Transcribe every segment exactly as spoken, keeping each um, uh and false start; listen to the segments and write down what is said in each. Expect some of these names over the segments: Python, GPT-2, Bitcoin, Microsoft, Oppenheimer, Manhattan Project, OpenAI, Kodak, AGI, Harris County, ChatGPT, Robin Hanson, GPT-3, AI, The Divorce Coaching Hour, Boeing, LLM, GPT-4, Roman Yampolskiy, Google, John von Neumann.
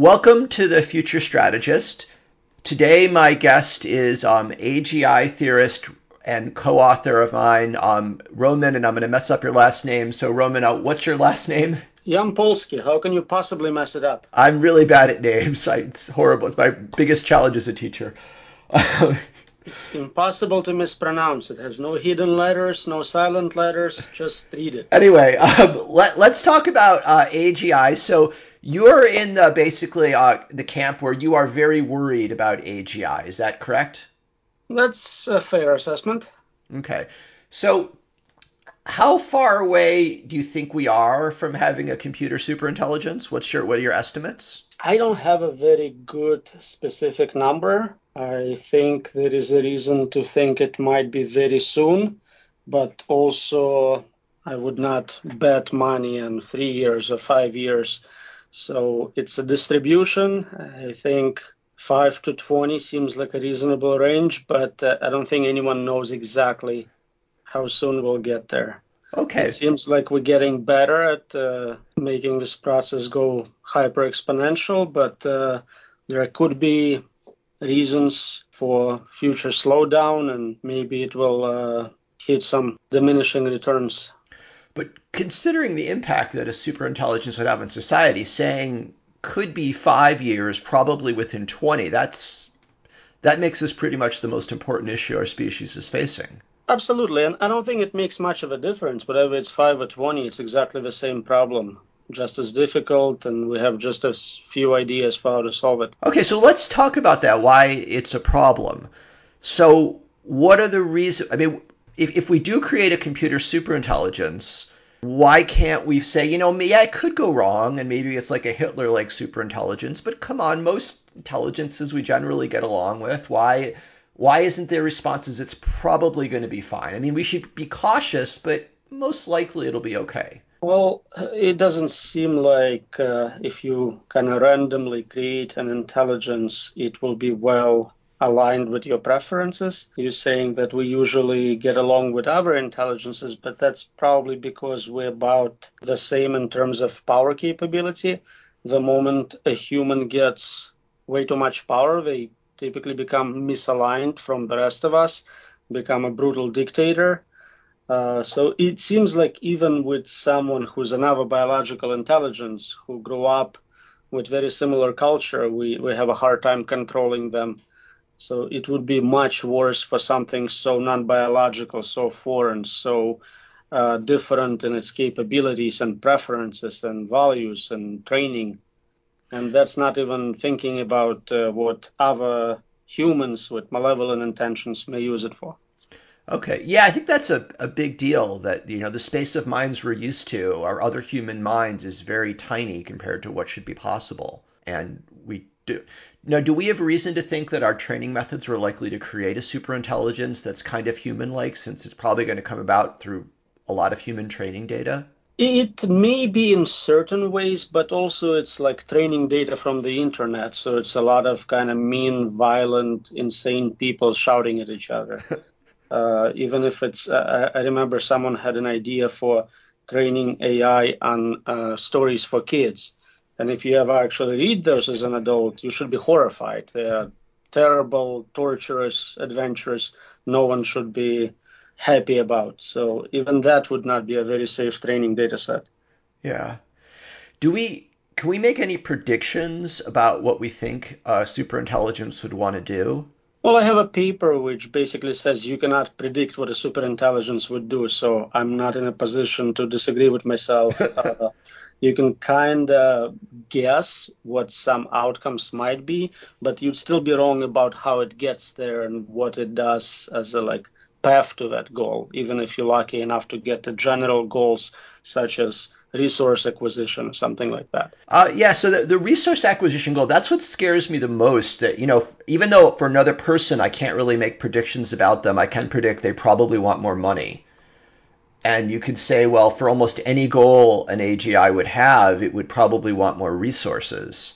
Welcome to The Future Strategist. Today, my guest is um, A G I theorist and co-author of mine, um, Roman, and I'm going to mess up your last name. So, Roman, uh, what's your last name? Yampolskiy. How can you possibly mess it up? I'm really bad at names. I, it's horrible. It's my biggest challenge as a teacher. It's impossible to mispronounce. It has no hidden letters, no silent letters. Just read it. Anyway, um, let, let's talk about uh, A G I. So you're in uh, basically uh, the camp where you are very worried about A G I. Is that correct? That's a fair assessment. Okay. So how far away do you think we are from having a computer superintelligence? What's your, what are your estimates? I don't have a very good specific number. I think there is a reason to think it might be very soon, but also I would not bet money on three years or five years. So it's a distribution. I think five to twenty seems like a reasonable range, but uh, I don't think anyone knows exactly how soon we'll get there. Okay. It seems like we're getting better at uh, making this process go hyper exponential, but uh, there could be reasons for future slowdown, and maybe it will uh, hit some diminishing returns. But considering the impact that a superintelligence would have on society, saying could be five years, probably within twenty, that's that makes this pretty much the most important issue our species is facing. Absolutely, and I don't think it makes much of a difference. Whether it's five or twenty, it's exactly the same problem, just as difficult, and we have just a few ideas for how to solve it. Okay, so let's talk about that, why it's a problem. So what are the reasons? I mean, if, if we do create a computer superintelligence, why can't we say, you know, yeah, it could go wrong, and maybe it's like a Hitler-like superintelligence, but come on, most intelligences we generally get along with, why... Why isn't their response is it's probably going to be fine? I mean, we should be cautious, but most likely it'll be okay. Well, it doesn't seem like uh, if you kind of randomly create an intelligence, it will be well aligned with your preferences. You're saying that we usually get along with other intelligences, but that's probably because we're about the same in terms of power capability. The moment a human gets way too much power, they typically become misaligned from the rest of us, become a brutal dictator. Uh, so it seems like even with someone who's another biological intelligence, who grew up with very similar culture, we, we have a hard time controlling them. So it would be much worse for something so non-biological, so foreign, so uh, different in its capabilities and preferences and values and training. And that's not even thinking about uh, what other humans with malevolent intentions may use it for. Okay. Yeah, I think that's a, a big deal that, you know, the space of minds we're used to, our other human minds, is very tiny compared to what should be possible. And we do. Now, do we have reason to think that our training methods were likely to create a superintelligence that's kind of human-like, since it's probably going to come about through a lot of human training data? It may be in certain ways, but also it's like training data from the internet. So it's a lot of kind of mean, violent, insane people shouting at each other. uh, even if it's, uh, I remember someone had an idea for training A I on uh, stories for kids. And if you ever actually read those as an adult, you should be horrified. They are terrible, torturous adventures. No one should be happy about. So even that would not be a very safe training data set. Yeah. Do we, can we make any predictions about what we think uh, superintelligence would want to do? Well, I have a paper which basically says you cannot predict what a superintelligence would do. So I'm not in a position to disagree with myself. uh, you can kind of guess what some outcomes might be, but you'd still be wrong about how it gets there and what it does as a like path to that goal, even if you're lucky enough to get the general goals such as resource acquisition or something like that. Uh, yeah, so the, the resource acquisition goal, that's what scares me the most. That, you know, even though for another person I can't really make predictions about them, I can predict they probably want more money. And you could say, well, for almost any goal an A G I would have, it would probably want more resources.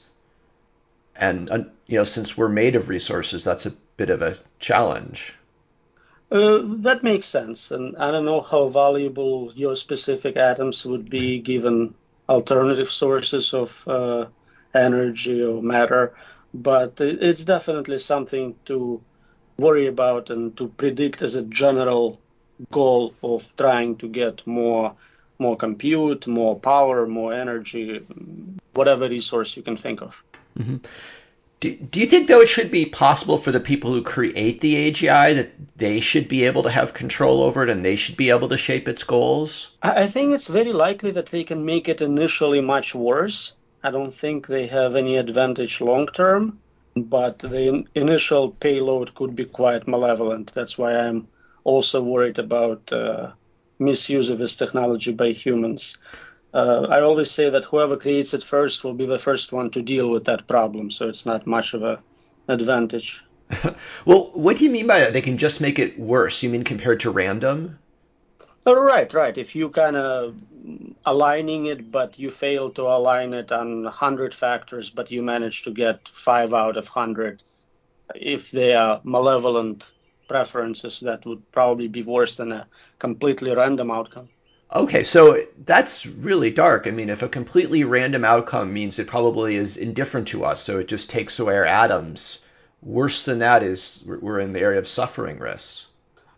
And, uh, you know, since we're made of resources, that's a bit of a challenge. Uh, that makes sense, and I don't know how valuable your specific atoms would be given alternative sources of uh, energy or matter, but it's definitely something to worry about and to predict as a general goal of trying to get more more compute, more power, more energy, whatever resource you can think of. Mm-hmm. Do, do you think, though, it should be possible for the people who create the A G I that they should be able to have control over it and they should be able to shape its goals? I think it's very likely that they can make it initially much worse. I don't think they have any advantage long term, but the initial payload could be quite malevolent. That's why I'm also worried about uh, misuse of this technology by humans. Uh, I always say that whoever creates it first will be the first one to deal with that problem, so it's not much of an advantage. Well, what do you mean by that? They can just make it worse? You mean compared to random? Oh, right, right. If you kind of aligning it, but you fail to align it on one hundred factors, but you manage to get five out of one hundred, if they are malevolent preferences, that would probably be worse than a completely random outcome. Okay, so that's really dark. I mean, if a completely random outcome means it probably is indifferent to us, so it just takes away our atoms, worse than that is we're in the area of suffering risks.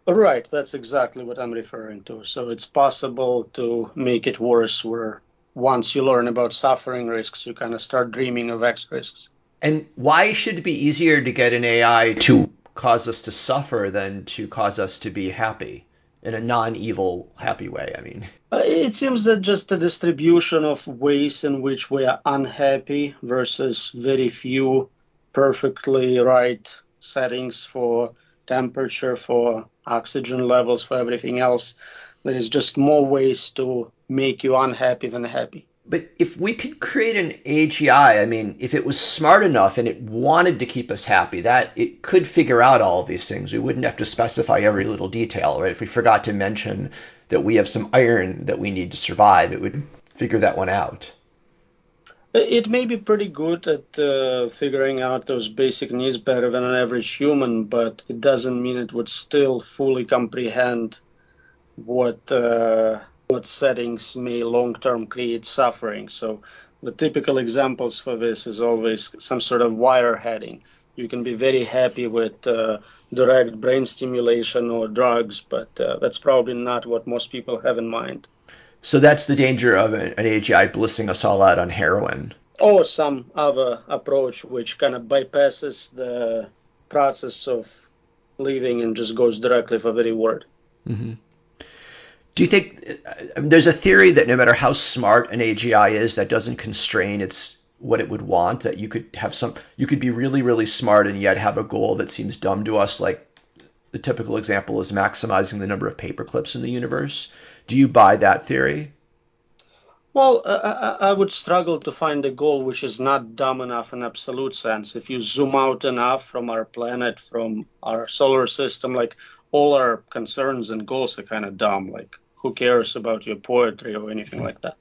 Right, that's exactly what I'm referring to. So it's possible to make it worse where once you learn about suffering risks, you kind of start dreaming of X risks. And why should it be easier to get an A I to cause us to suffer than to cause us to be happy? In a non-evil, happy way, I mean. It seems that just the distribution of ways in which we are unhappy versus very few perfectly right settings for temperature, for oxygen levels, for everything else, there is just more ways to make you unhappy than happy. But if we could create an A G I, I mean, if it was smart enough and it wanted to keep us happy, that it could figure out all of these things. We wouldn't have to specify every little detail, right? If we forgot to mention that we have some iron that we need to survive, it would figure that one out. It may be pretty good at uh, figuring out those basic needs better than an average human, but it doesn't mean it would still fully comprehend what... Uh, what settings may long-term create suffering. So the typical examples for this is always some sort of wire heading. You can be very happy with uh, direct brain stimulation or drugs, but uh, that's probably not what most people have in mind. So that's the danger of an A G I blissing us all out on heroin. Or some other approach which kind of bypasses the process of living and just goes directly for the reward. Mm-hmm. Do you think I mean, there's a theory that no matter how smart an A G I is, that doesn't constrain its what it would want, that you could have some you could be really, really smart and yet have a goal that seems dumb to us, like the typical example is maximizing the number of paperclips in the universe? Do you buy that theory? Well, I, I would struggle to find a goal which is not dumb enough in absolute sense. If you zoom out enough from our planet, from our solar system, like all our concerns and goals are kind of dumb, like who cares about your poetry or anything like that.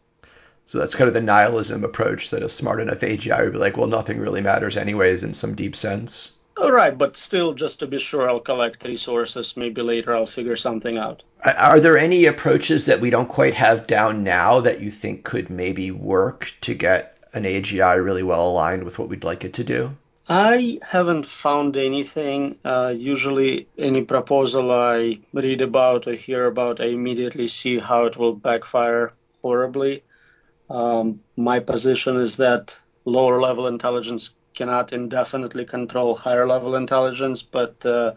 So that's kind of the nihilism approach that a smart enough A G I would be like, well, nothing really matters anyways in some deep sense. All right, but still, just to be sure, I'll collect resources. Maybe later I'll figure something out. Are there any approaches that we don't quite have down now that you think could maybe work to get an A G I really well aligned with what we'd like it to do? I haven't found anything. Uh, usually any proposal I read about or hear about, I immediately see how it will backfire horribly. Um, my position is that lower level intelligence cannot indefinitely control higher level intelligence, but uh,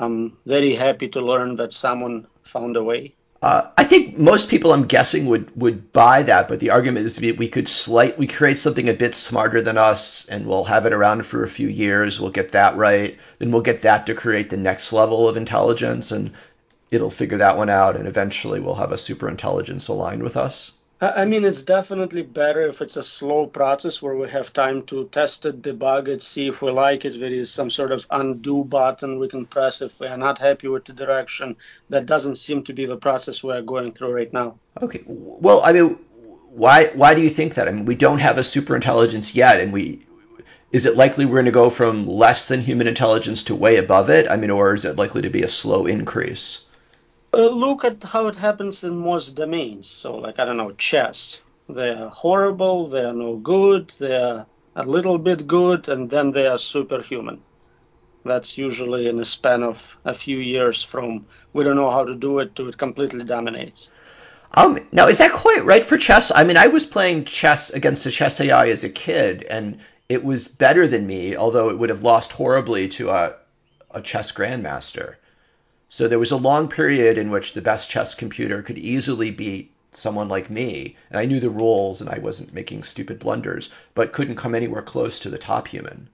I'm very happy to learn that someone found a way. Uh, I think most people, I'm guessing, would, would buy that, but the argument is we could slight, we create something a bit smarter than us, and we'll have it around for a few years, we'll get that right, then we'll get that to create the next level of intelligence, and it'll figure that one out, and eventually we'll have a super intelligence aligned with us. I mean, it's definitely better if it's a slow process where we have time to test it, debug it, see if we like it. There is some sort of undo button we can press if we are not happy with the direction. That doesn't seem to be the process we are going through right now. Okay. Well, I mean, why why do you think that? I mean, we don't have a super intelligence yet, and we is it likely we're going to go from less than human intelligence to way above it? I mean, or is it likely to be a slow increase? Uh, look at how it happens in most domains. So, like, I don't know, chess. They are horrible, they are no good, they are a little bit good, and then they are superhuman. That's usually in a span of a few years from we don't know how to do it to it completely dominates. Um, now, is that quite right for chess? I mean, I was playing chess against a chess A I as a kid, and it was better than me, although it would have lost horribly to a, a chess grandmaster. So there was a long period in which the best chess computer could easily beat someone like me, and I knew the rules and I wasn't making stupid blunders, but couldn't come anywhere close to the top human.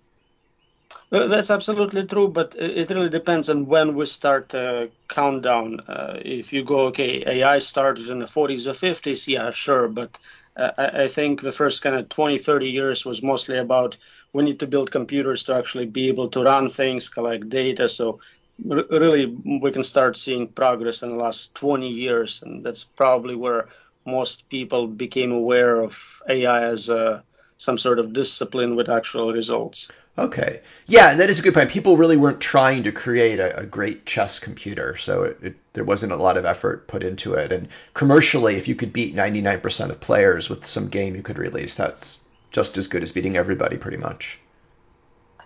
Well, that's absolutely true, but it really depends on when we start a countdown. Uh, if you go, okay, A I started in the forties or fifties, yeah, sure, but uh, I think the first kind of twenty, thirty years was mostly about we need to build computers to actually be able to run things, collect data. So r- really we can start seeing progress in the last twenty years, and that's probably where most people became aware of A I as a some sort of discipline with actual results. Okay. Yeah, that is a good point. People really weren't trying to create a, a great chess computer, so it, it, there wasn't a lot of effort put into it. And commercially, if you could beat ninety-nine percent of players with some game you could release, that's just as good as beating everybody pretty much.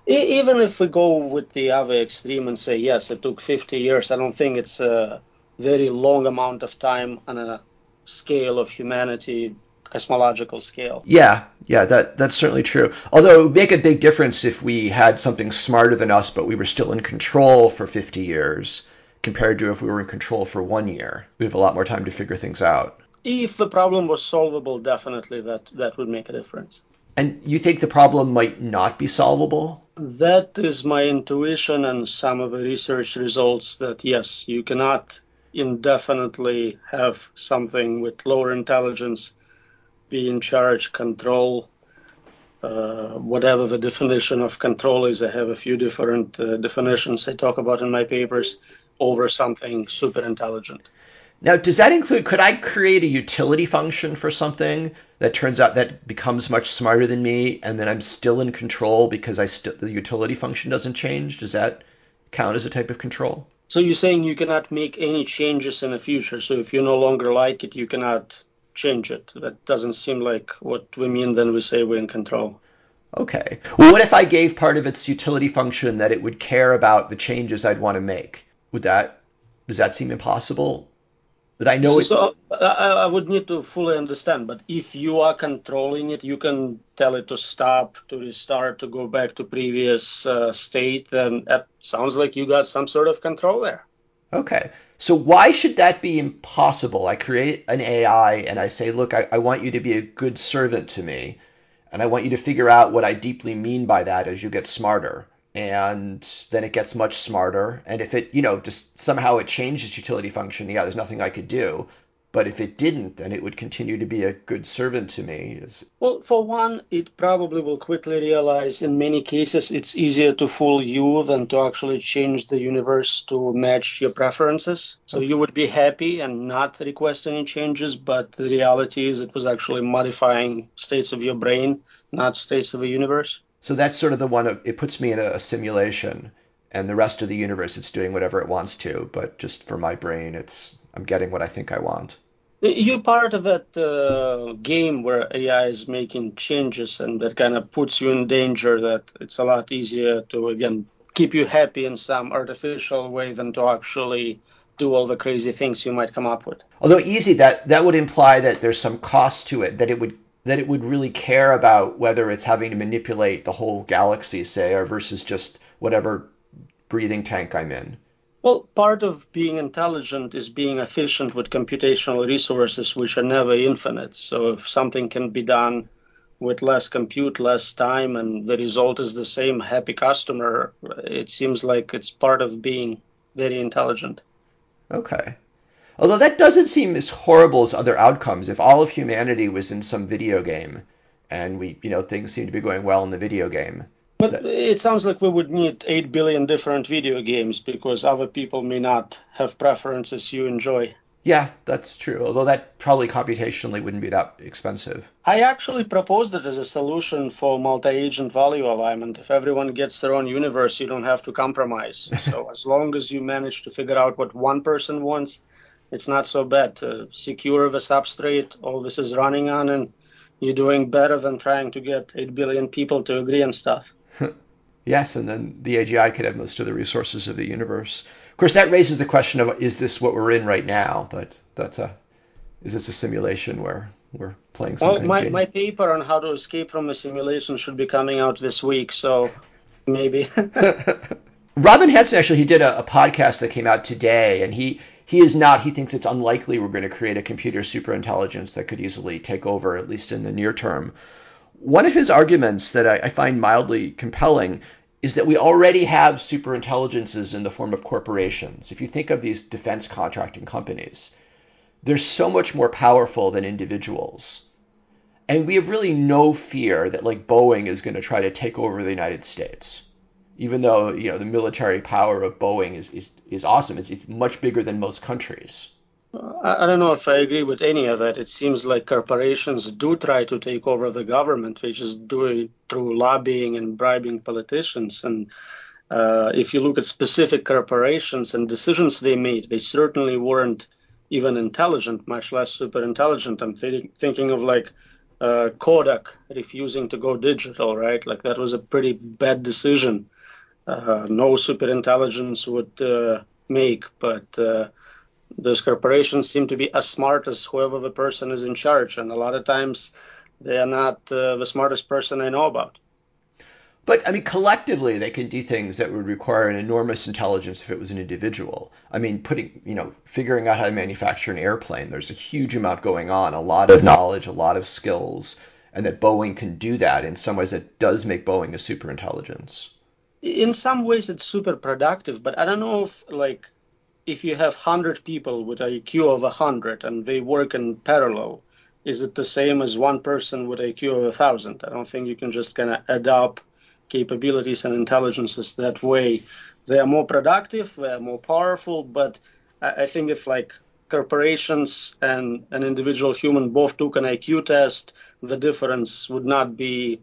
Even if we go with the other extreme and say, yes, it took fifty years, I don't think it's a very long amount of time on a scale of humanity, cosmological scale. Yeah, yeah, that that's certainly true. Although it would make a big difference if we had something smarter than us, but we were still in control for fifty years compared to if we were in control for one year. We'd have a lot more time to figure things out. If the problem was solvable, definitely that, that would make a difference. And you think the problem might not be solvable? That is my intuition and some of the research results that, yes, you cannot indefinitely have something with lower intelligence be in charge, control, uh, whatever the definition of control is. I have a few different uh, definitions I talk about in my papers over something super intelligent. Now, does that include, could I create a utility function for something that turns out that becomes much smarter than me, and then I'm still in control because I st- the utility function doesn't change? Does that count as a type of control? So you're saying you cannot make any changes in the future. So if you no longer like it, you cannot change it. That doesn't seem like what we mean when we say we're in control. Okay. Well, what if I gave part of its utility function that it would care about the changes I'd want to make? Would that, does that seem impossible? That I know. So, it... so I, I would need to fully understand, but if you are controlling it, you can tell it to stop, to restart, to go back to previous uh, state, then that sounds like you got some sort of control there. Okay. So why should that be impossible? I create an A I and I say, look, I, I want you to be a good servant to me, and I want you to figure out what I deeply mean by that as you get smarter. And then it gets much smarter. And if it, you know, just somehow it changes its utility function, yeah, there's nothing I could do. But if it didn't, then it would continue to be a good servant to me. Well, for one, it probably will quickly realize in many cases it's easier to fool you than to actually change the universe to match your preferences. So okay. You would be happy and not request any changes, but the reality is it was actually modifying states of your brain, not states of the universe. So that's sort of the one, of, it puts me in a, a simulation, and the rest of the universe, it's doing whatever it wants to, but just for my brain, it's... I'm getting what I think I want. You're part of that uh, game where A I is making changes, and that kind of puts you in danger, that it's a lot easier to, again, keep you happy in some artificial way than to actually do all the crazy things you might come up with. Although easy, that, that would imply that there's some cost to it, that it would that it would really care about whether it's having to manipulate the whole galaxy, say, or versus just whatever breathing tank I'm in. Well, part of being intelligent is being efficient with computational resources, which are never infinite. So if something can be done with less compute, less time, and the result is the same happy customer, it seems like it's part of being very intelligent. Okay. Although that doesn't seem as horrible as other outcomes. If all of humanity was in some video game and we, you know, things seem to be going well in the video game. But it sounds like we would need eight billion different video games because other people may not have preferences you enjoy. Yeah, that's true. Although that probably computationally wouldn't be that expensive. I actually proposed it as a solution for multi-agent value alignment. If everyone gets their own universe, you don't have to compromise. So as long as you manage to figure out what one person wants, it's not so bad. Uh, secure the substrate all this is running on, and you're doing better than trying to get eight billion people to agree on stuff. Yes, and then the A G I could have most of the resources of the universe. Of course, that raises the question of, is this what we're in right now? But that's a, is this a simulation where we're playing some well, kind my, of game? My paper on how to escape from a simulation should be coming out this week, so maybe. Robin Hanson, actually, he did a, a podcast that came out today, and he... He is not. He thinks it's unlikely we're going to create a computer superintelligence that could easily take over, at least in the near term. One of his arguments that I, I find mildly compelling is that we already have superintelligences in the form of corporations. If you think of these defense contracting companies, they're so much more powerful than individuals. And we have really no fear that, like, Boeing is going to try to take over the United States. Even though, you know, the military power of Boeing is, is, is awesome. It's, it's much bigger than most countries. I, I don't know if I agree with any of that. It seems like corporations do try to take over the government. They just do it through lobbying and bribing politicians. And uh, if you look at specific corporations and decisions they made, they certainly weren't even intelligent, much less super intelligent. I'm th- thinking of like uh, Kodak refusing to go digital, right? Like that was a pretty bad decision. Uh, no superintelligence would uh, make, but uh, those corporations seem to be as smart as whoever the person is in charge, and a lot of times they are not uh, the smartest person I know about. But, I mean, collectively they can do things that would require an enormous intelligence if it was an individual. I mean, putting, you know, figuring out how to manufacture an airplane, there's a huge amount going on, a lot of knowledge, a lot of skills, and that Boeing can do that in some ways that does make Boeing a superintelligence. In some ways, it's super productive, but I don't know if, like, if you have one hundred people with an I Q of one hundred and they work in parallel, is it the same as one person with an I Q of one thousand? I don't think you can just kind of add up capabilities and intelligences that way. They are more productive, they are more powerful, but I think if, like, corporations and an individual human both took an I Q test, the difference would not be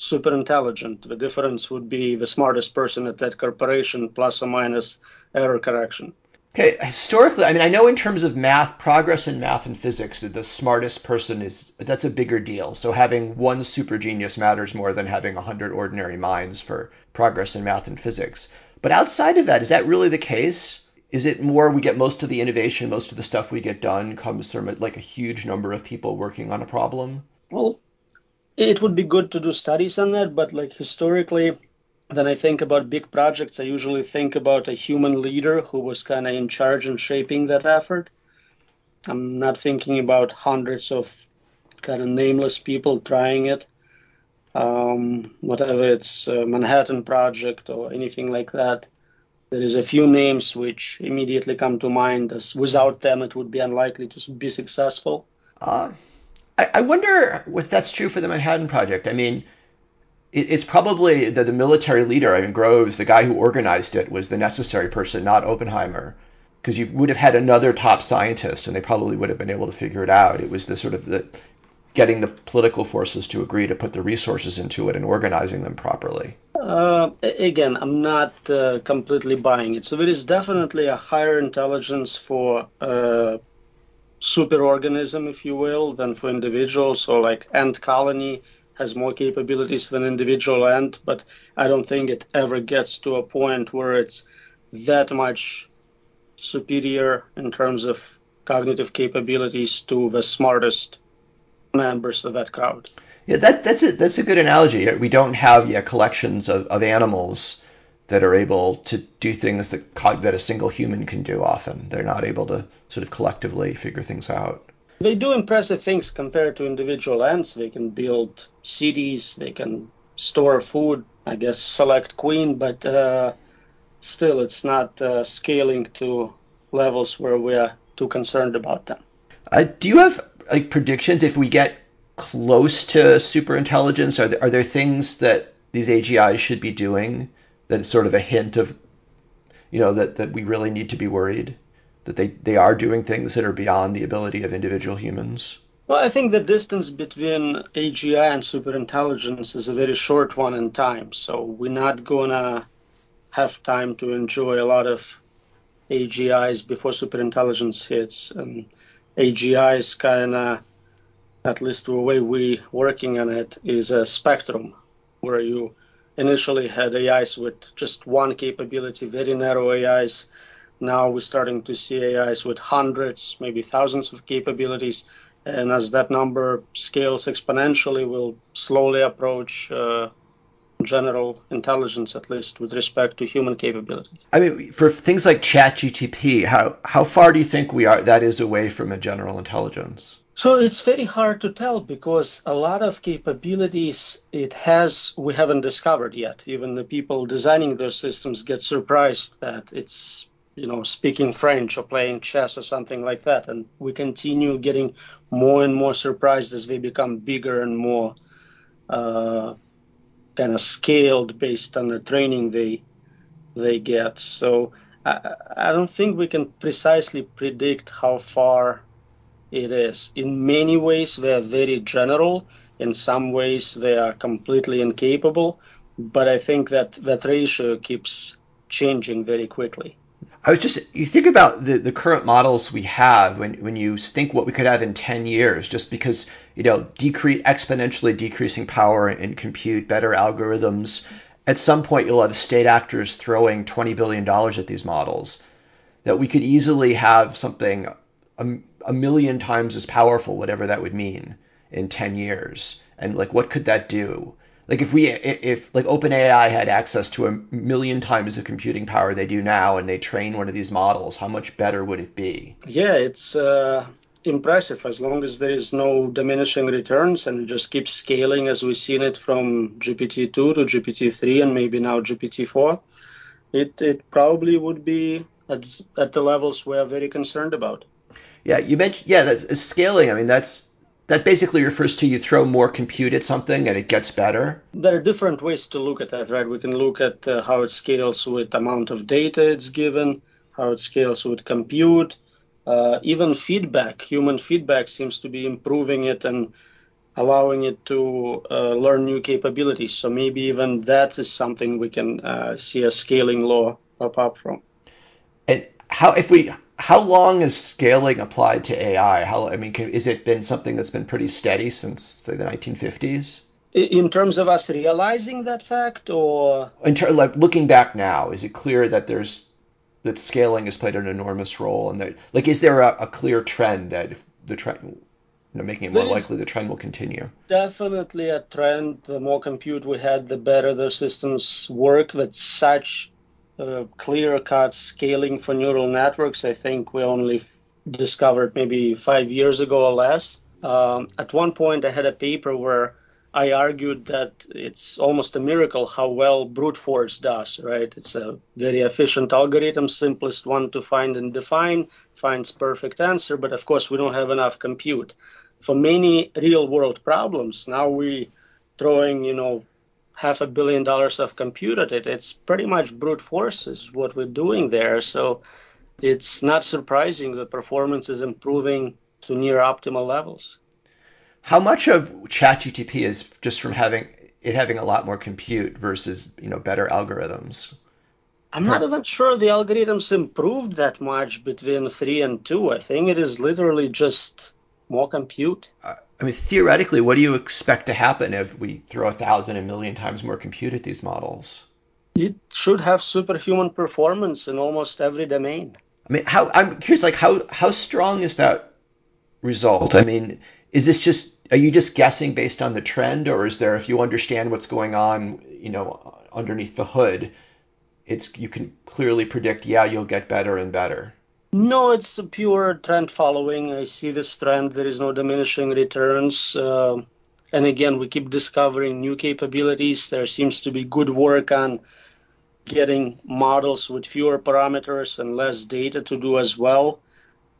super intelligent. The difference would be the smartest person at that corporation plus or minus error correction. Okay, historically, I mean, I know in terms of math, progress in math and physics, the smartest person is, that's a bigger deal. So having one super genius matters more than having one hundred ordinary minds for progress in math and physics. But outside of that, is that really the case? Is it more we get most of the innovation, most of the stuff we get done comes from like a huge number of people working on a problem? Well, it would be good to do studies on that, but like historically, when I think about big projects, I usually think about a human leader who was kind of in charge and shaping that effort. I'm not thinking about hundreds of kind of nameless people trying it, um, whatever it's uh, Manhattan Project or anything like that. There is a few names which immediately come to mind as without them, it would be unlikely to be successful. Uh I wonder if that's true for the Manhattan Project. I mean, it's probably the, the military leader, I mean, Groves, the guy who organized it, was the necessary person, not Oppenheimer, because you would have had another top scientist and they probably would have been able to figure it out. It was the sort of the getting the political forces to agree to put the resources into it and organizing them properly. Uh, again, I'm not uh, completely buying it. So there is definitely a higher intelligence for uh superorganism, if you will, than for individuals. So like ant colony has more capabilities than individual ant, but I don't think it ever gets to a point where it's that much superior in terms of cognitive capabilities to the smartest members of that crowd. Yeah, that, that's a, that's a good analogy. We don't have yeah, collections of, of animals that are able to do things that, that a single human can do often. They're not able to sort of collectively figure things out. They do impressive things compared to individual ants. They can build cities, they can store food, I guess select queen, but uh, still it's not uh, scaling to levels where we are too concerned about them. Uh, do you have like predictions if we get close to superintelligence? Are there, are there things that these A G Is should be doing that it's sort of a hint of, you know, that, that we really need to be worried, that they, they are doing things that are beyond the ability of individual humans? Well, I think the distance between A G I and superintelligence is a very short one in time. So we're not going to have time to enjoy a lot of A G Is before superintelligence hits. And A G Is kind of at least the way we're working on it, is a spectrum where you initially had A Is with just one capability, very narrow A Is. Now we're starting to see A Is with hundreds, maybe thousands of capabilities. And as that number scales exponentially, we'll slowly approach uh, general intelligence, at least with respect to human capabilities. I mean, for things like ChatGPT, how how far do you think we are? That is away from a general intelligence. So it's very hard to tell, because a lot of capabilities it has we haven't discovered yet. Even the people designing their systems get surprised that it's, you know, speaking French or playing chess or something like that. And we continue getting more and more surprised as they become bigger and more uh, kind of scaled based on the training they they get. So I, I don't think we can precisely predict how far it is. In many ways, they are very general. In some ways, they are completely incapable. But I think that that ratio keeps changing very quickly. I was just, you think about the, the current models we have when, when you think what we could have in ten years, just because, you know, decrease, exponentially decreasing power in compute, better algorithms. At some point, you'll have state actors throwing twenty billion dollars at these models, that we could easily have something a, a million times as powerful, whatever that would mean, in ten years. And like, what could that do? Like if we, if like OpenAI had access to a million times the computing power they do now, and they train one of these models, how much better would it be? Yeah, it's uh, impressive, as long as there is no diminishing returns and it just keeps scaling, as we've seen it from G P T two to G P T three and maybe now G P T four. It it probably would be at at the levels we are very concerned about. Yeah, you mentioned yeah, that's scaling. I mean, that's. That basically refers to you throw more compute at something and it gets better? There are different ways to look at that, right? We can look at uh, how it scales with amount of data it's given, how it scales with compute, uh, even feedback. Human feedback seems to be improving it and allowing it to uh, learn new capabilities. So maybe even that is something we can uh, see a scaling law pop up from. And how if we... How long is scaling applied to A I? How I mean, can, is it been something that's been pretty steady since, say, the nineteen fifties? In terms of us realizing that fact, or in ter- like looking back now, is it clear that there's that scaling has played an enormous role, and that like is there a, a clear trend that if the trend, you know, making it more likely the trend will continue? Definitely a trend. The more compute we had, the better the systems work. With such Uh, clear-cut scaling for neural networks, I think we only f- discovered maybe five years ago or less. Um, at one point, I had a paper where I argued that it's almost a miracle how well brute force does, right? It's a very efficient algorithm, simplest one to find and define, finds perfect answer, but of course we don't have enough compute. For many real-world problems, now we throwing, you know, half a billion dollars of compute at it. It's pretty much brute force is what we're doing there. So it's not surprising that performance is improving to near optimal levels. How much of ChatGPT is just from having it having a lot more compute versus, you know, better algorithms? I'm not even sure the algorithms improved that much between three and two. I think it is literally just more compute. Uh, I mean, theoretically, what do you expect to happen if we throw a thousand, a million times more compute at these models? It should have superhuman performance in almost every domain. I mean, how I'm curious, like how how strong is that result? I mean, is this just are you just guessing based on the trend, or is there, if you understand what's going on, you know, underneath the hood, it's you can clearly predict, yeah, you'll get better and better. No, it's a pure trend following. I see this trend. There is no diminishing returns. Uh, and again, we keep discovering new capabilities. There seems to be good work on getting models with fewer parameters and less data to do as well,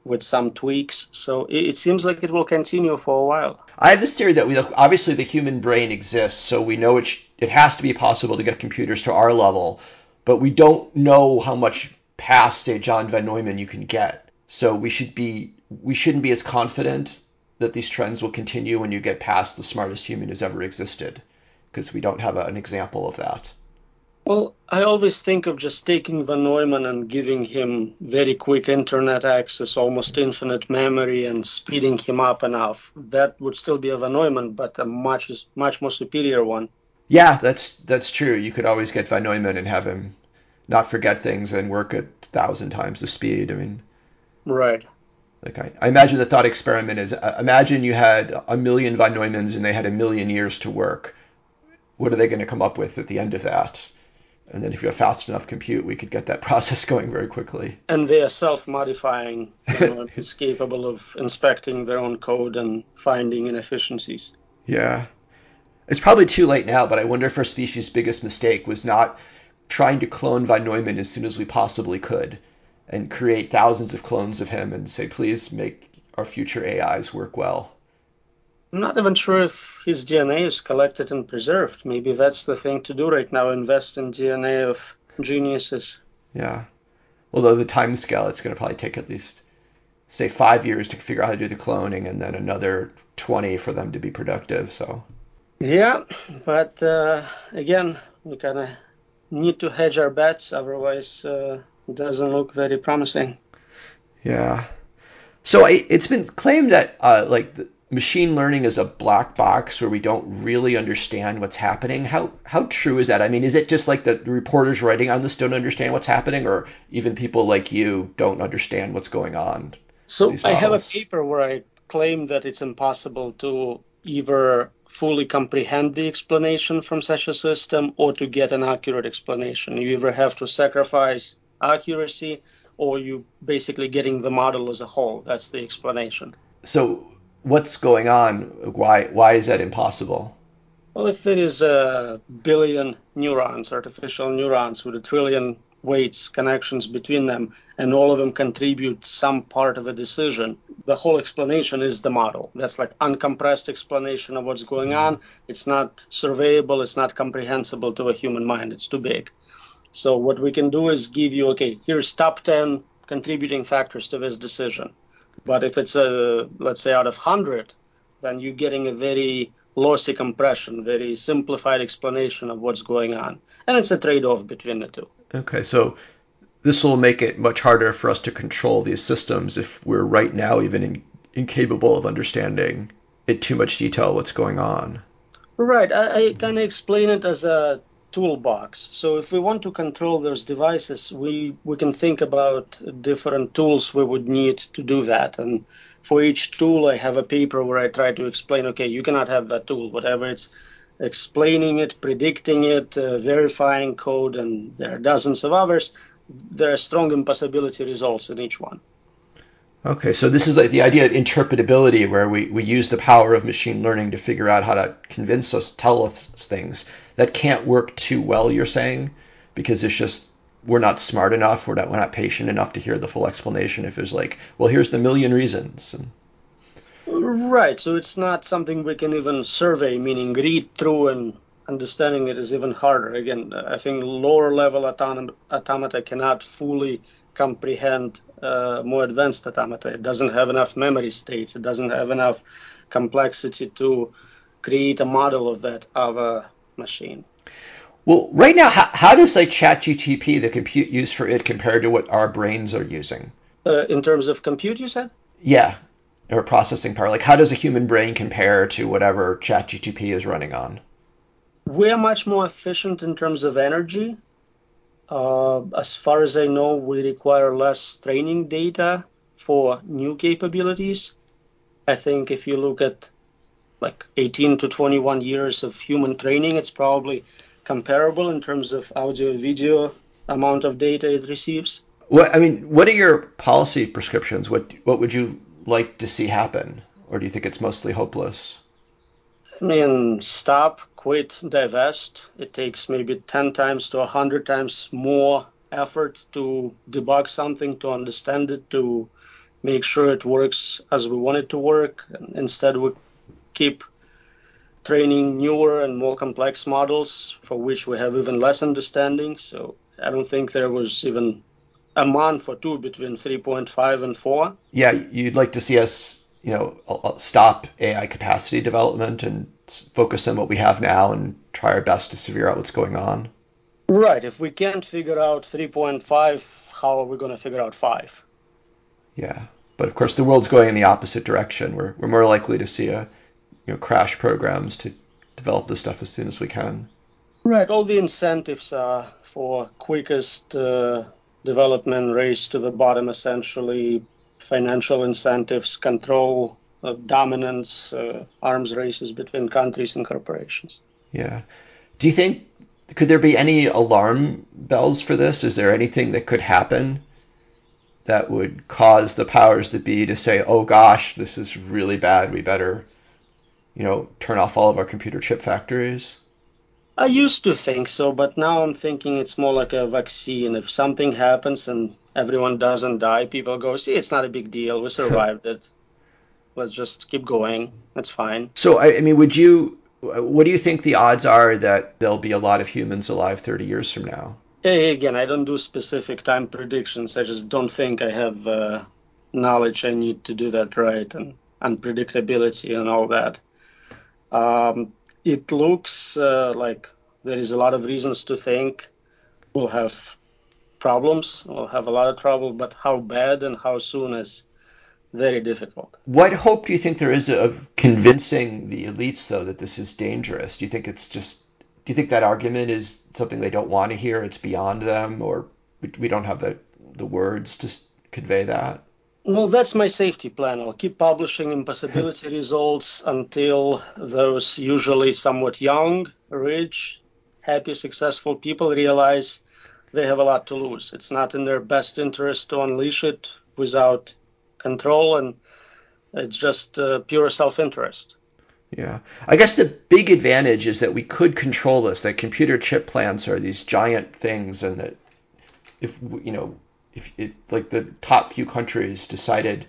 with some tweaks. So it, it seems like it will continue for a while. I have this theory that we obviously the human brain exists, so we know it, sh- it has to be possible to get computers to our level, but we don't know how much past, say, John von Neumann you can get. So we should be we shouldn't be as confident that these trends will continue when you get past the smartest human who's ever existed, because we don't have a, an example of that. Well, I always think of just taking von Neumann and giving him very quick internet access, almost infinite memory, and speeding him up enough. That would still be a von Neumann, but a much much more superior one. Yeah, that's that's true. You could always get von Neumann and have him not forget things and work at a thousand times the speed. I mean, right. Like I, I imagine the thought experiment is: uh, imagine you had a million von Neumanns and they had a million years to work. What are they going to come up with at the end of that? And then if you have fast enough compute, we could get that process going very quickly. And they are self-modifying. You know, it's capable of inspecting their own code and finding inefficiencies. Yeah. It's probably too late now, but I wonder if our species' biggest mistake was not trying to clone von Neumann as soon as we possibly could and create thousands of clones of him and say, please make our future A Is work well. I'm not even sure if his D N A is collected and preserved. Maybe that's the thing to do right now, invest in D N A of geniuses. Yeah. Although the time scale, it's going to probably take at least, say, five years to figure out how to do the cloning and then another twenty for them to be productive. So. Yeah. But uh, again, we kind of need to hedge our bets. Otherwise, uh, it doesn't look very promising. Yeah. So I, it's been claimed that uh, like the machine learning is a black box where we don't really understand what's happening. How how true is that? I mean, is it just like the reporters writing on this don't understand what's happening, or even people like you don't understand what's going on? So I have a paper where I claim that it's impossible to either fully comprehend the explanation from such a system or to get an accurate explanation. You either have to sacrifice accuracy or you basically getting the model as a whole. That's the explanation. So what's going on? Why why is that impossible? Well, if there is a billion neurons, artificial neurons, with a trillion weights, connections between them, and all of them contribute some part of a decision, the whole explanation is the model. That's like uncompressed explanation of what's going on. It's not surveyable. It's not comprehensible to a human mind. It's too big. So what we can do is give you, okay, here's top ten contributing factors to this decision. But if it's, a, let's say, out of one hundred, then you're getting a very lossy compression, very simplified explanation of what's going on. And it's a trade-off between the two. Okay, so this will make it much harder for us to control these systems if we're right now even in, incapable of understanding in too much detail what's going on. Right. I, I kind of explain it as a toolbox. So if we want to control those devices, we, we can think about different tools we would need to do that. And for each tool, I have a paper where I try to explain, okay, you cannot have that tool, whatever it's explaining it, predicting it, uh, verifying code, and there are dozens of others. There are strong impossibility results in each one. Okay, so this is like the idea of interpretability, where we, we use the power of machine learning to figure out how to convince us, tell us things that can't work too well, you're saying, because it's just we're not smart enough, we're not, we're not patient enough to hear the full explanation if it's like, well, here's the million reasons. And... Right, so it's not something we can even survey, meaning read through, and understanding it is even harder. Again, I think lower level autom- automata cannot fully comprehend uh, more advanced automata. It doesn't have enough memory states. It doesn't have enough complexity to create a model of that other machine. Well, right now, how, how does like ChatGPT, the compute used for it, compared to what our brains are using? Uh, in terms of compute, you said? Yeah, or processing power. Like, how does a human brain compare to whatever ChatGPT is running on? We're much more efficient in terms of energy. Uh, as far as I know, we require less training data for new capabilities. I think if you look at like eighteen to twenty-one years of human training, it's probably comparable in terms of audio, video, amount of data it receives. Well, I mean, what are your policy prescriptions? What what would you like to see happen? Or do you think it's mostly hopeless? I mean, stop, quit, divest. It takes maybe ten times to one hundred times more effort to debug something, to understand it, to make sure it works as we want it to work. And instead, we keep training newer and more complex models for which we have even less understanding. So I don't think there was even a month or two between three point five and four. Yeah, you'd like to see us... you know, stop A I capacity development and focus on what we have now and try our best to figure out what's going on. Right. If we can't figure out three point five, how are we going to figure out five? Yeah. But of course, the world's going in the opposite direction. We're we're more likely to see a you know crash programs to develop this stuff as soon as we can. Right. All the incentives are for quickest uh, development, race to the bottom, essentially, financial incentives, control of dominance, uh, arms races between countries and corporations. Yeah. Do you think, could there be any alarm bells for this? Is there anything that could happen that would cause the powers that be to say, oh gosh, this is really bad. We better, you know, turn off all of our computer chip factories? I used to think so, but now I'm thinking it's more like a vaccine. If something happens and everyone doesn't die, people go, see, it's not a big deal. We survived it. Let's just keep going. That's fine. So, I, I mean, would you, what do you think the odds are that there'll be a lot of humans alive thirty years from now? Again, I don't do specific time predictions. I just don't think I have uh, knowledge I need to do that right, and unpredictability and all that. Um, it looks uh, like there is a lot of reasons to think we'll have problems, we'll have a lot of trouble, but how bad and how soon is very difficult. What hope do you think there is of convincing the elites, though, that this is dangerous? Do you think it's just... Do you think that argument is something they don't want to hear? It's beyond them, or we don't have the, the words to convey that? Well, that's my safety plan. I'll keep publishing impossibility results until those usually somewhat young, rich, happy, successful people realize they have a lot to lose. It's not in their best interest to unleash it without control, and it's just uh, pure self-interest. Yeah. I guess the big advantage is that we could control this, that computer chip plants are these giant things, and that if, you know, if, if like the top few countries decided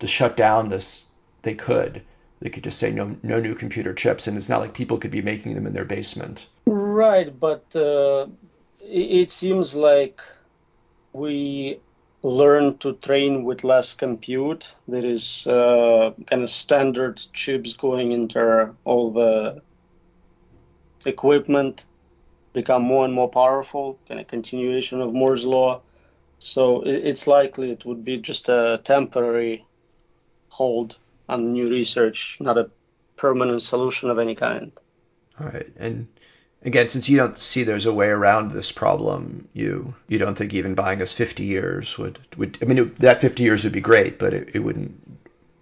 to shut down this, they could. They could just say no no new computer chips, and it's not like people could be making them in their basement. Right, but uh, it seems like we learn to train with less compute. There is uh, kind of standard chips going into all the equipment, become more and more powerful, kind of continuation of Moore's law. So it's likely it would be just a temporary hold on new research, not a permanent solution of any kind. All right. And again, since you don't see there's a way around this problem, you you don't think even buying us fifty years would, would I mean, it, that fifty years would be great, but it, it wouldn't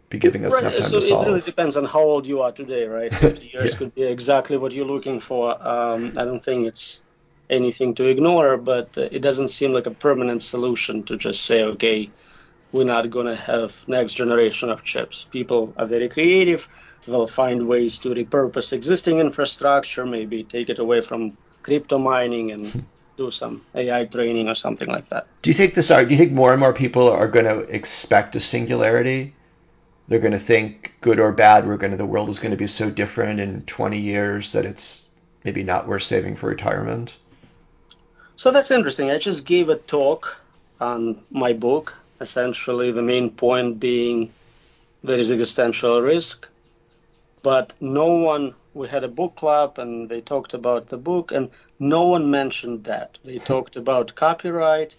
be giving us right, enough time so to solve. It really depends on how old you are today, right? fifty years yeah. could be exactly what you're looking for. Um, I don't think it's anything to ignore, but it doesn't seem like a permanent solution to just say, okay, we're not going to have next generation of chips. People are very creative. They'll find ways to repurpose existing infrastructure, maybe take it away from crypto mining and do some A I training or something like that. Do you think this? Are, do you think more and more people are going to expect a singularity? They're going to think, good or bad, we're going to the world is going to be so different in twenty years that it's maybe not worth saving for retirement. So that's interesting. I just gave a talk on my book. Essentially, the main point being there is existential risk. But no one, we had a book club and they talked about the book and no one mentioned that. They talked about copyright,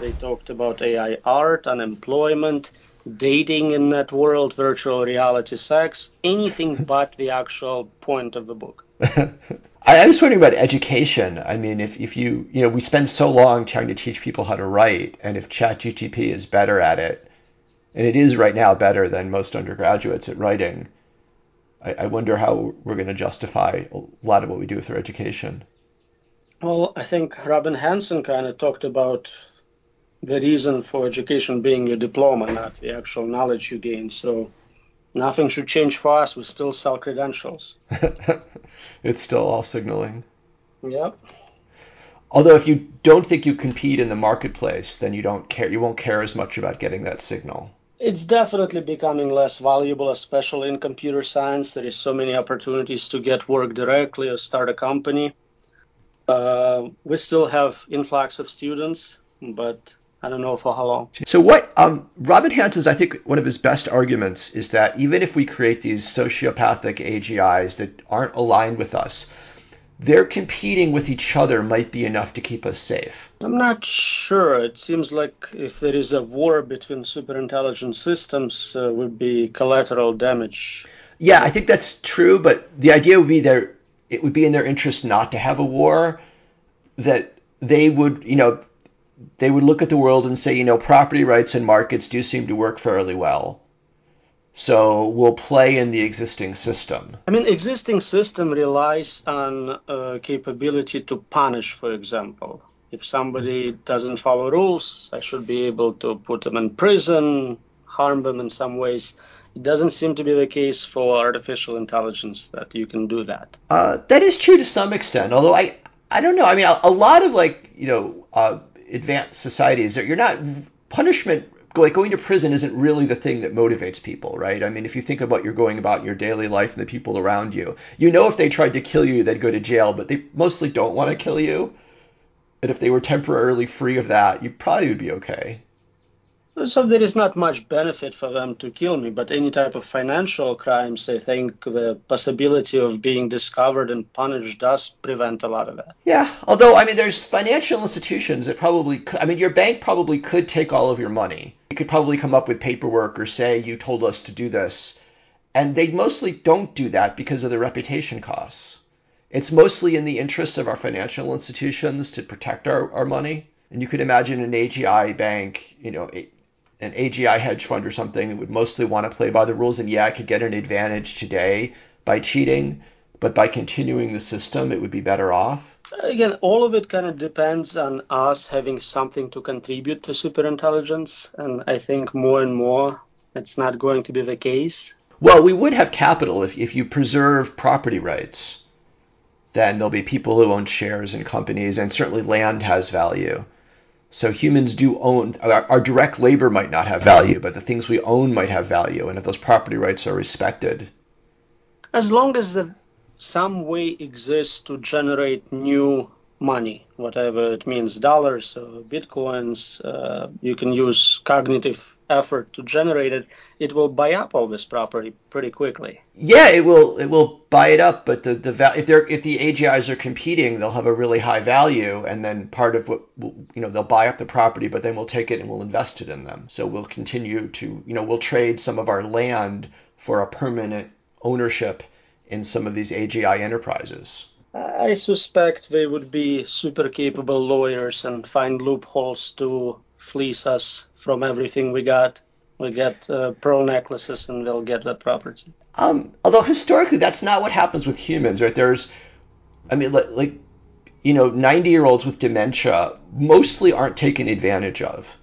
they talked about A I art, unemployment, dating in that world, virtual reality, sex, anything but the actual point of the book. I, I was wondering about education. I mean, if, if you, you know, we spend so long trying to teach people how to write, and if ChatGPT is better at it, and it is right now better than most undergraduates at writing, I wonder how we're going to justify a lot of what we do with our education. Well, I think Robin Hanson kind of talked about the reason for education being your diploma, not the actual knowledge you gain. So nothing should change for us. We still sell credentials. It's still all signaling. Yep. Although if you don't think you compete in the marketplace, then you don't care. You won't care as much about getting that signal. It's definitely becoming less valuable, especially in computer science. There is so many opportunities to get work directly or start a company. Uh, we still have influx of students, but I don't know for how long. So what um, Robin Hanson's, I think one of his best arguments is that even if we create these sociopathic A G Is that aren't aligned with us, they're competing with each other might be enough to keep us safe? I'm not sure. It seems like if there is a war between superintelligent systems, uh, would be collateral damage. Yeah, I think that's true. But the idea would be that it would be in their interest not to have a war, that they would, you know, they would look at the world and say, you know, property rights and markets do seem to work fairly well. So we'll play in the existing system. I mean, existing system relies on uh, capability to punish, for example. If somebody doesn't follow rules, I should be able to put them in prison, harm them in some ways. It doesn't seem to be the case for artificial intelligence that you can do that. Uh, that is true to some extent, although I, I don't know. I mean, a, a lot of, like, you know, uh, advanced societies, you're not punishment. Like, going to prison isn't really the thing that motivates people, right? I mean, if you think about you're going about your daily life and the people around you, you know, if they tried to kill you, they'd go to jail, but they mostly don't want to kill you. And if they were temporarily free of that, you probably would be okay. So there is not much benefit for them to kill me, but any type of financial crimes, I think the possibility of being discovered and punished does prevent a lot of that. Yeah, although, I mean, there's financial institutions that probably could, I mean, your bank probably could take all of your money. It could probably come up with paperwork or say, you told us to do this. And they mostly don't do that because of the reputation costs. It's mostly in the interest of our financial institutions to protect our, our money. And you could imagine an A G I bank, you know, it, an A G I hedge fund or something would mostly want to play by the rules. And yeah, I could get an advantage today by cheating, but by continuing the system, it would be better off. Again, all of it kind of depends on us having something to contribute to superintelligence. And I think more and more, it's not going to be the case. Well, we would have capital if, if you preserve property rights. Then there'll be people who own shares in companies, and certainly land has value. So humans do own, our, our direct labor might not have value, but the things we own might have value. And if those property rights are respected. As long as the, some way exists to generate new money, whatever it means, dollars or bitcoins, uh, you can use cognitive effort to generate it, it will buy up all this property pretty quickly. Yeah, it will it will buy it up, but the, the if they're if the A G Is are competing, they'll have a really high value, and then part of what, you know, they'll buy up the property, but then we'll take it and we'll invest it in them. So we'll continue to, you know, we'll trade some of our land for a permanent ownership in some of these A G I enterprises. I suspect they would be super capable lawyers and find loopholes to fleece us from everything we got. We get uh, pearl necklaces and they'll get that property. Um, although historically, that's not what happens with humans, right? There's, I mean, like, like you know, ninety-year-olds with dementia mostly aren't taken advantage of.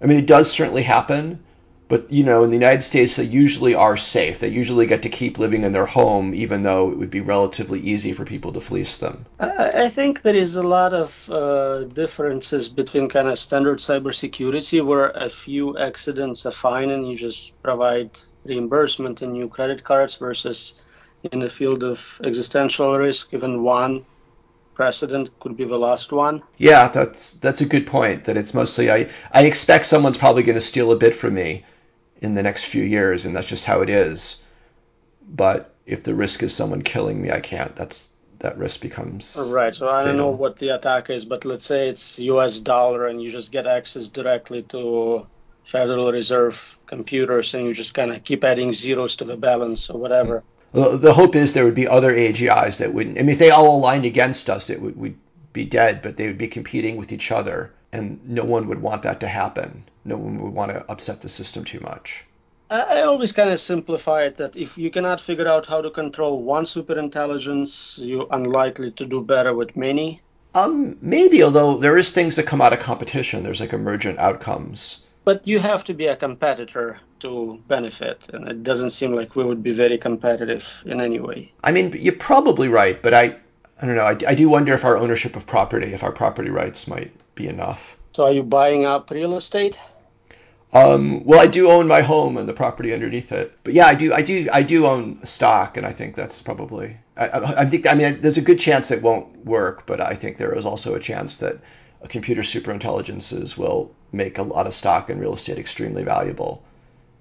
I mean, it does certainly happen. But, you know, in the United States, they usually are safe. They usually get to keep living in their home, even though it would be relatively easy for people to fleece them. I think there is a lot of uh, differences between kind of standard cybersecurity, where a few accidents are fine and you just provide reimbursement and new credit cards, versus in the field of existential risk, even one precedent could be the last one. Yeah, that's that's a good point, that it's mostly, I, I expect someone's probably going to steal a bit from me in the next few years, and that's just how it is. But if the risk is someone killing me, I can't. That's that risk becomes right. So I don't know what the attack is, but let's say it's U S dollar, and you just get access directly to Federal Reserve computers, and you just kind of keep adding zeros to the balance or whatever. Mm-hmm. The hope is there would be other A G Is that wouldn't. I mean, if they all aligned against us, it would we'd be dead, but they would be competing with each other. And no one would want that to happen. No one would want to upset the system too much. I always kind of simplify it that if you cannot figure out how to control one superintelligence, you're unlikely to do better with many. Um, maybe, although there is things that come out of competition. There's like emergent outcomes. But you have to be a competitor to benefit, and it doesn't seem like we would be very competitive in any way. I mean, you're probably right, but I... I don't know. I, I do wonder if our ownership of property, if our property rights might be enough. So are you buying up real estate? Um, well, I do own my home and the property underneath it. But yeah, I do I do, I do own stock, and I think that's probably... I, I, I think. I mean, there's a good chance it won't work, but I think there is also a chance that computer superintelligences will make a lot of stock and real estate extremely valuable.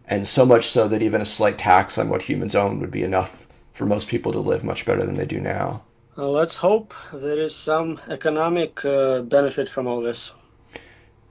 And so much so that even a slight tax on what humans own would be enough for most people to live much better than they do now. Uh, let's hope there is some economic uh, benefit from all this.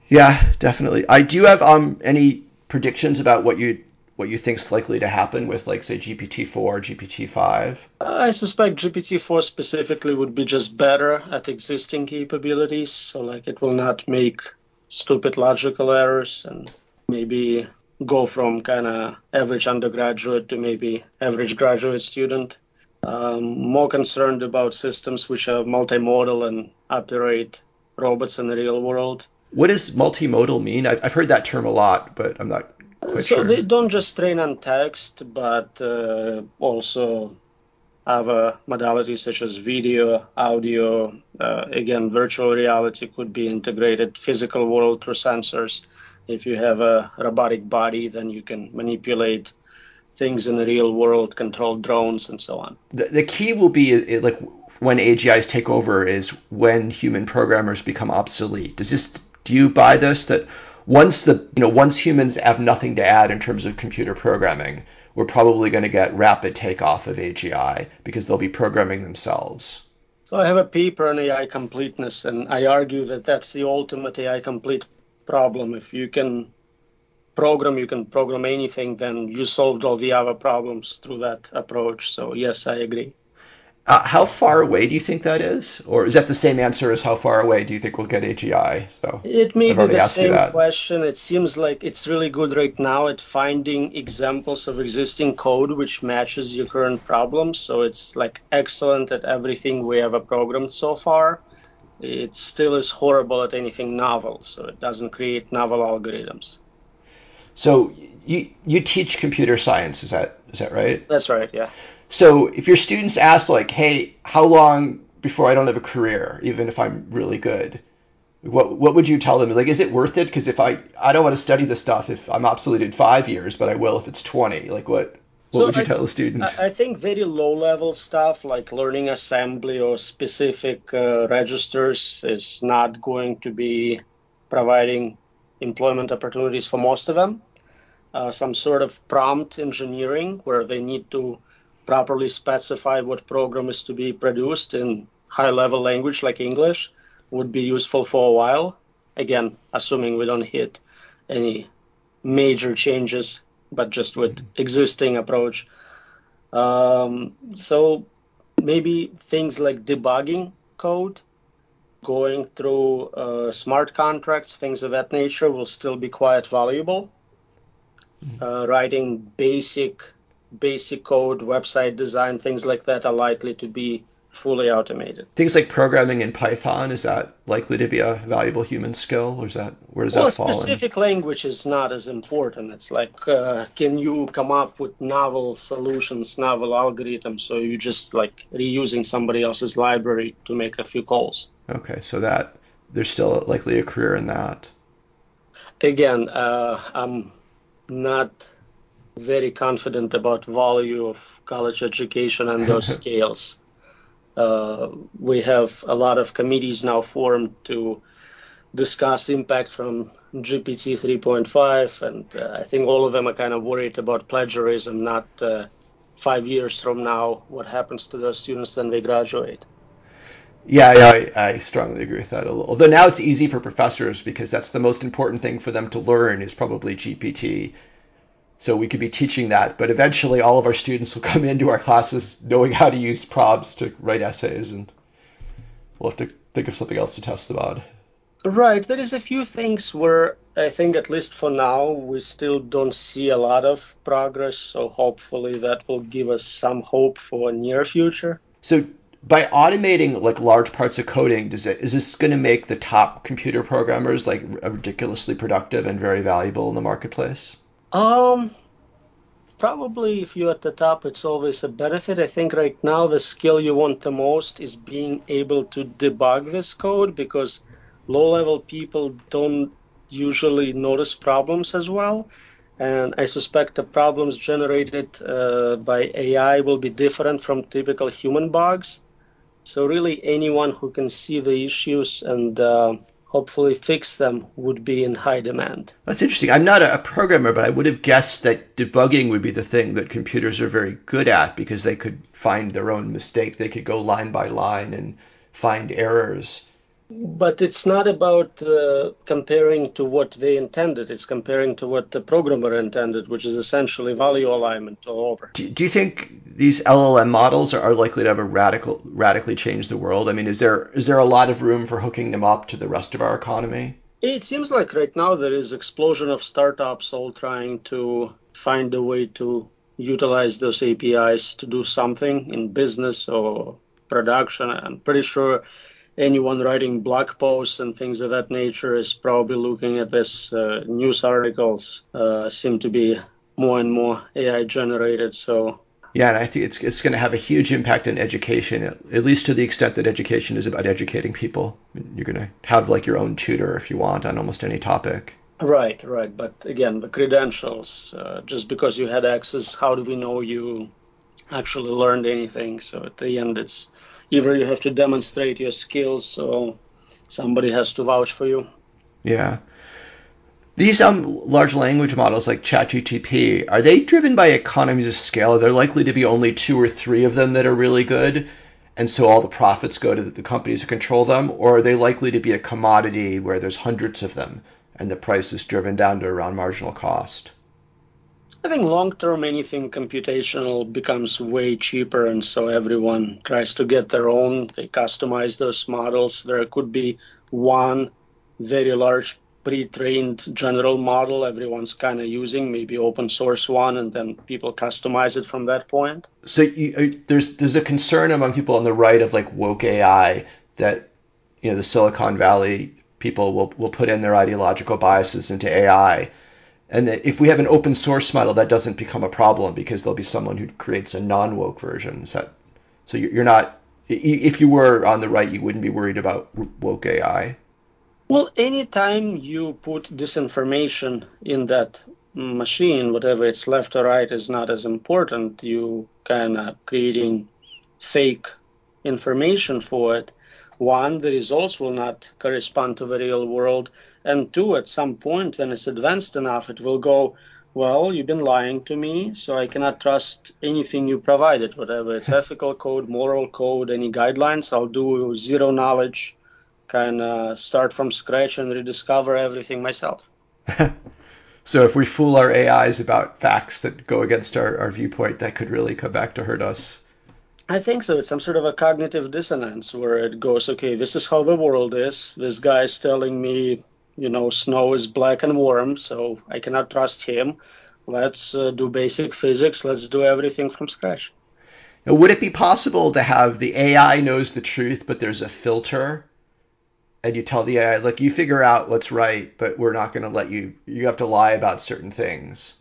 Yeah, definitely. I do have um any predictions about what you what you think's likely to happen with, like, say, G P T four or G P T five? I suspect G P T four specifically would be just better at existing capabilities. So, like, it will not make stupid logical errors and maybe go from kind of average undergraduate to maybe average graduate student. Um, more concerned about systems which are multimodal and operate robots in the real world. What does multimodal mean? I've, I've heard that term a lot, but I'm not quite so sure. They don't just train on text, but uh, also other modalities such as video, audio, uh, again, virtual reality could be integrated, physical world through sensors. If you have a robotic body, then you can manipulate things in the real world, control drones and so on. The, the key will be, it, like, when A G Is take over is when human programmers become obsolete. Does this, do you buy this, that once the, you know, once humans have nothing to add in terms of computer programming, we're probably going to get rapid takeoff of A G I because they'll be programming themselves? So I have a paper on A I completeness, and I argue that that's the ultimate A I complete problem. If you can program, you can program anything, then you solved all the other problems through that approach. So yes, I agree. Uh, how far away do you think that is? Or is that the same answer as how far away do you think we'll get A G I? So it may be the same question. It seems like it's really good right now at finding examples of existing code which matches your current problem. So it's, like, excellent at everything we ever programmed so far. It still is horrible at anything novel. So it doesn't create novel algorithms. So you you teach computer science, is that is that right? That's right, yeah. So if your students ask, like, hey, how long before I don't have a career, even if I'm really good, what what would you tell them? Like, is it worth it? Because if I, I don't want to study this stuff if I'm obsolete in five years, but I will if it's twenty. Like, what, what so would you I, tell a student? I think very low-level stuff like learning assembly or specific uh, registers is not going to be providing employment opportunities for most of them. Uh, some sort of prompt engineering where they need to properly specify what program is to be produced in high-level language like English would be useful for a while. Again, assuming we don't hit any major changes, but just with existing approach. Um, so maybe things like debugging code, going through uh, smart contracts, things of that nature will still be quite valuable. Mm-hmm. Uh, writing basic basic code, website design, things like that are likely to be fully automated. Things like programming in Python, is that likely to be a valuable human skill? Or is that, where does well, that fall in? Well, specific language is not as important. It's like, uh, can you come up with novel solutions, novel algorithms, or you just, like, reusing somebody else's library to make a few calls? Okay, so that there's still likely a career in that. Again, uh, I'm not very confident about value of college education and those scales. Uh, we have a lot of committees now formed to discuss impact from G P T three point five, and uh, I think all of them are kind of worried about plagiarism, not uh, five years from now, what happens to those students when they graduate. Yeah, yeah I, I strongly agree with that a little. Although now it's easy for professors because that's the most important thing for them to learn is probably G P T. So we could be teaching that, but eventually all of our students will come into our classes knowing how to use prompts to write essays, and we'll have to think of something else to test them on. Right. There is a few things where I think, at least for now, we still don't see a lot of progress. So hopefully that will give us some hope for a near future. So by automating, like, large parts of coding, does it, is this going to make the top computer programmers, like, ridiculously productive and very valuable in the marketplace? Um, probably if you're at the top, it's always a benefit. I think right now the skill you want the most is being able to debug this code because low-level people don't usually notice problems as well. And I suspect the problems generated uh, by A I will be different from typical human bugs. So really anyone who can see the issues and uh, hopefully fix them, would be in high demand. That's interesting. I'm not a programmer, but I would have guessed that debugging would be the thing that computers are very good at because they could find their own mistake. They could go line by line and find errors. But it's not about uh, comparing to what they intended. It's comparing to what the programmer intended, which is essentially value alignment all over. Do, do you think these L L M models are, are likely to have a radical, radically change the world? I mean, is there is there a lot of room for hooking them up to the rest of our economy? It seems like right now there is an explosion of startups all trying to find a way to utilize those A P Is to do something in business or production. I'm pretty sure anyone writing blog posts and things of that nature is probably looking at this. Uh, news articles uh, seem to be more and more A I generated. So yeah, and I think it's it's going to have a huge impact on education, at, at least to the extent that education is about educating people. You're going to have like your own tutor if you want on almost any topic. Right, right. But again, the credentials. Uh, just because you had access, how do we know you actually learned anything? So at the end, it's either you have to demonstrate your skills or somebody has to vouch for you. Yeah. These um, large language models like ChatGPT, are they driven by economies of scale? They're likely to be only two or three of them that are really good, and so all the profits go to the companies who control them, or are they likely to be a commodity where there's hundreds of them and the price is driven down to around marginal cost? I think long-term, anything computational becomes way cheaper, and so everyone tries to get their own. They customize those models. There could be one very large pre-trained general model everyone's kind of using, maybe open source one, and then people customize it from that point. So you, there's there's a concern among people on the right of like woke A I that, you know, the Silicon Valley people will, will put in their ideological biases into A I. And if we have an open source model, that doesn't become a problem because there'll be someone who creates a non-woke version. So, so you're not, if you were on the right, you wouldn't be worried about woke A I. Well, anytime you put disinformation in that machine, whatever it's left or right is not as important. You kind of creating fake information for it. One, the results will not correspond to the real world. And two, at some point, when it's advanced enough, it will go, well, you've been lying to me, so I cannot trust anything you provided, whatever it's ethical code, moral code, any guidelines. I'll do zero knowledge, kind of start from scratch and rediscover everything myself. So if we fool our A Is about facts that go against our, our viewpoint, that could really come back to hurt us. I think so. It's some sort of a cognitive dissonance where it goes, okay, this is how the world is. This guy is telling me, you know, snow is black and warm, so I cannot trust him. Let's uh, do basic physics. Let's do everything from scratch. Now, would it be possible to have the A I knows the truth, but there's a filter? And you tell the A I, look, you figure out what's right, but we're not going to let you, you have to lie about certain things.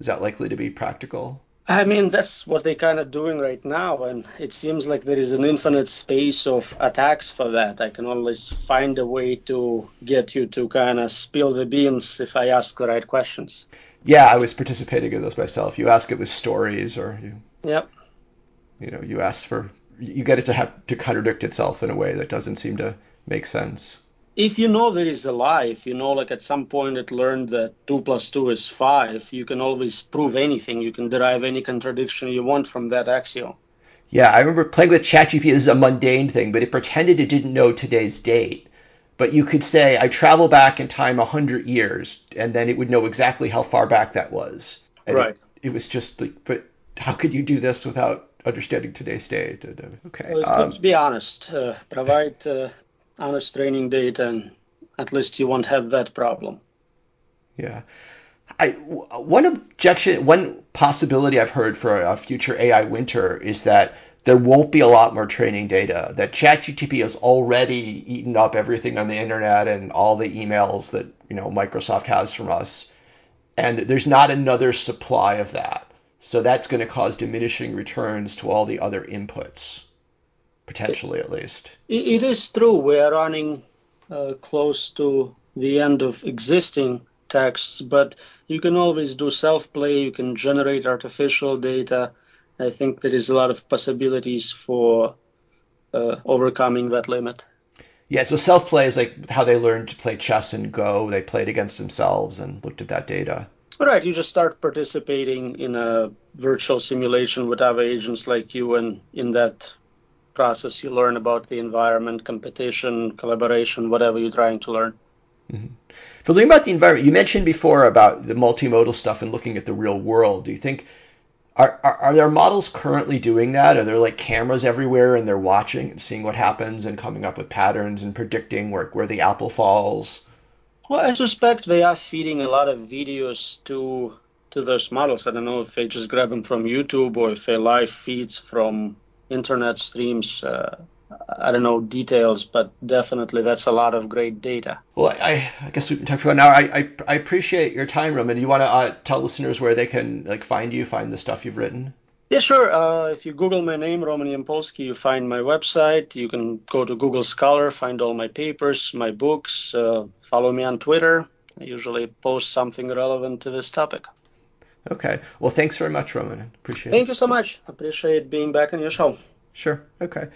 Is that likely to be practical? I mean, that's what they're kind of doing right now, and it seems like there is an infinite space of attacks for that. I can always find a way to get you to kind of spill the beans if I ask the right questions. Yeah, I was participating in those myself. You ask it with stories, or you, yep. you know, you ask for, you get it to have to contradict itself in a way that doesn't seem to make sense. If you know there is a lie, if you know, like at some point it learned that two plus two is five, you can always prove anything. You can derive any contradiction you want from that axiom. Yeah, I remember playing with ChatGPT. This is a mundane thing, but it pretended it didn't know today's date. But you could say, I travel back in time one hundred years, and then it would know exactly how far back that was. And right. It, it was just like, but how could you do this without understanding today's date? Okay. Well, it's um, good to be honest. Uh, provide... Uh, honest training data, and at least you won't have that problem. Yeah. I, one objection, one possibility I've heard for a future A I winter is that there won't be a lot more training data, that ChatGPT has already eaten up everything on the internet and all the emails that, you know, Microsoft has from us, and there's not another supply of that. So that's going to cause diminishing returns to all the other inputs. Potentially, at least. It is true. We are running uh, close to the end of existing texts, but you can always do self-play. You can generate artificial data. I think there is a lot of possibilities for uh, overcoming that limit. Yeah, so self-play is like how they learned to play chess and Go. They played against themselves and looked at that data. Right, you just start participating in a virtual simulation with other agents like you, and in that process you learn about the environment, competition, collaboration, whatever you're trying to learn. Mm-hmm. So thinking about the environment, you mentioned before about the multimodal stuff and looking at the real world. Do you think, are, are, are there models currently doing that? Are there like cameras everywhere and they're watching and seeing what happens and coming up with patterns and predicting where, where the apple falls? Well, I suspect they are feeding a lot of videos to to those models. I don't know if they just grab them from YouTube or if they live feeds from internet streams. Uh, I don't know details, but definitely that's a lot of great data. Well, I, I guess we can talk about it now. I, I I appreciate your time, Roman. You want to uh, tell listeners where they can like find you, find the stuff you've written? Yeah, sure. Uh, if you Google my name, Roman Yampolskiy, you find my website. You can go to Google Scholar, find all my papers, my books. Uh, follow me on Twitter. I usually post something relevant to this topic. Okay. Well, thanks very much, Roman. Appreciate it. Thank you so much. Appreciate being back on your show. Sure. Okay.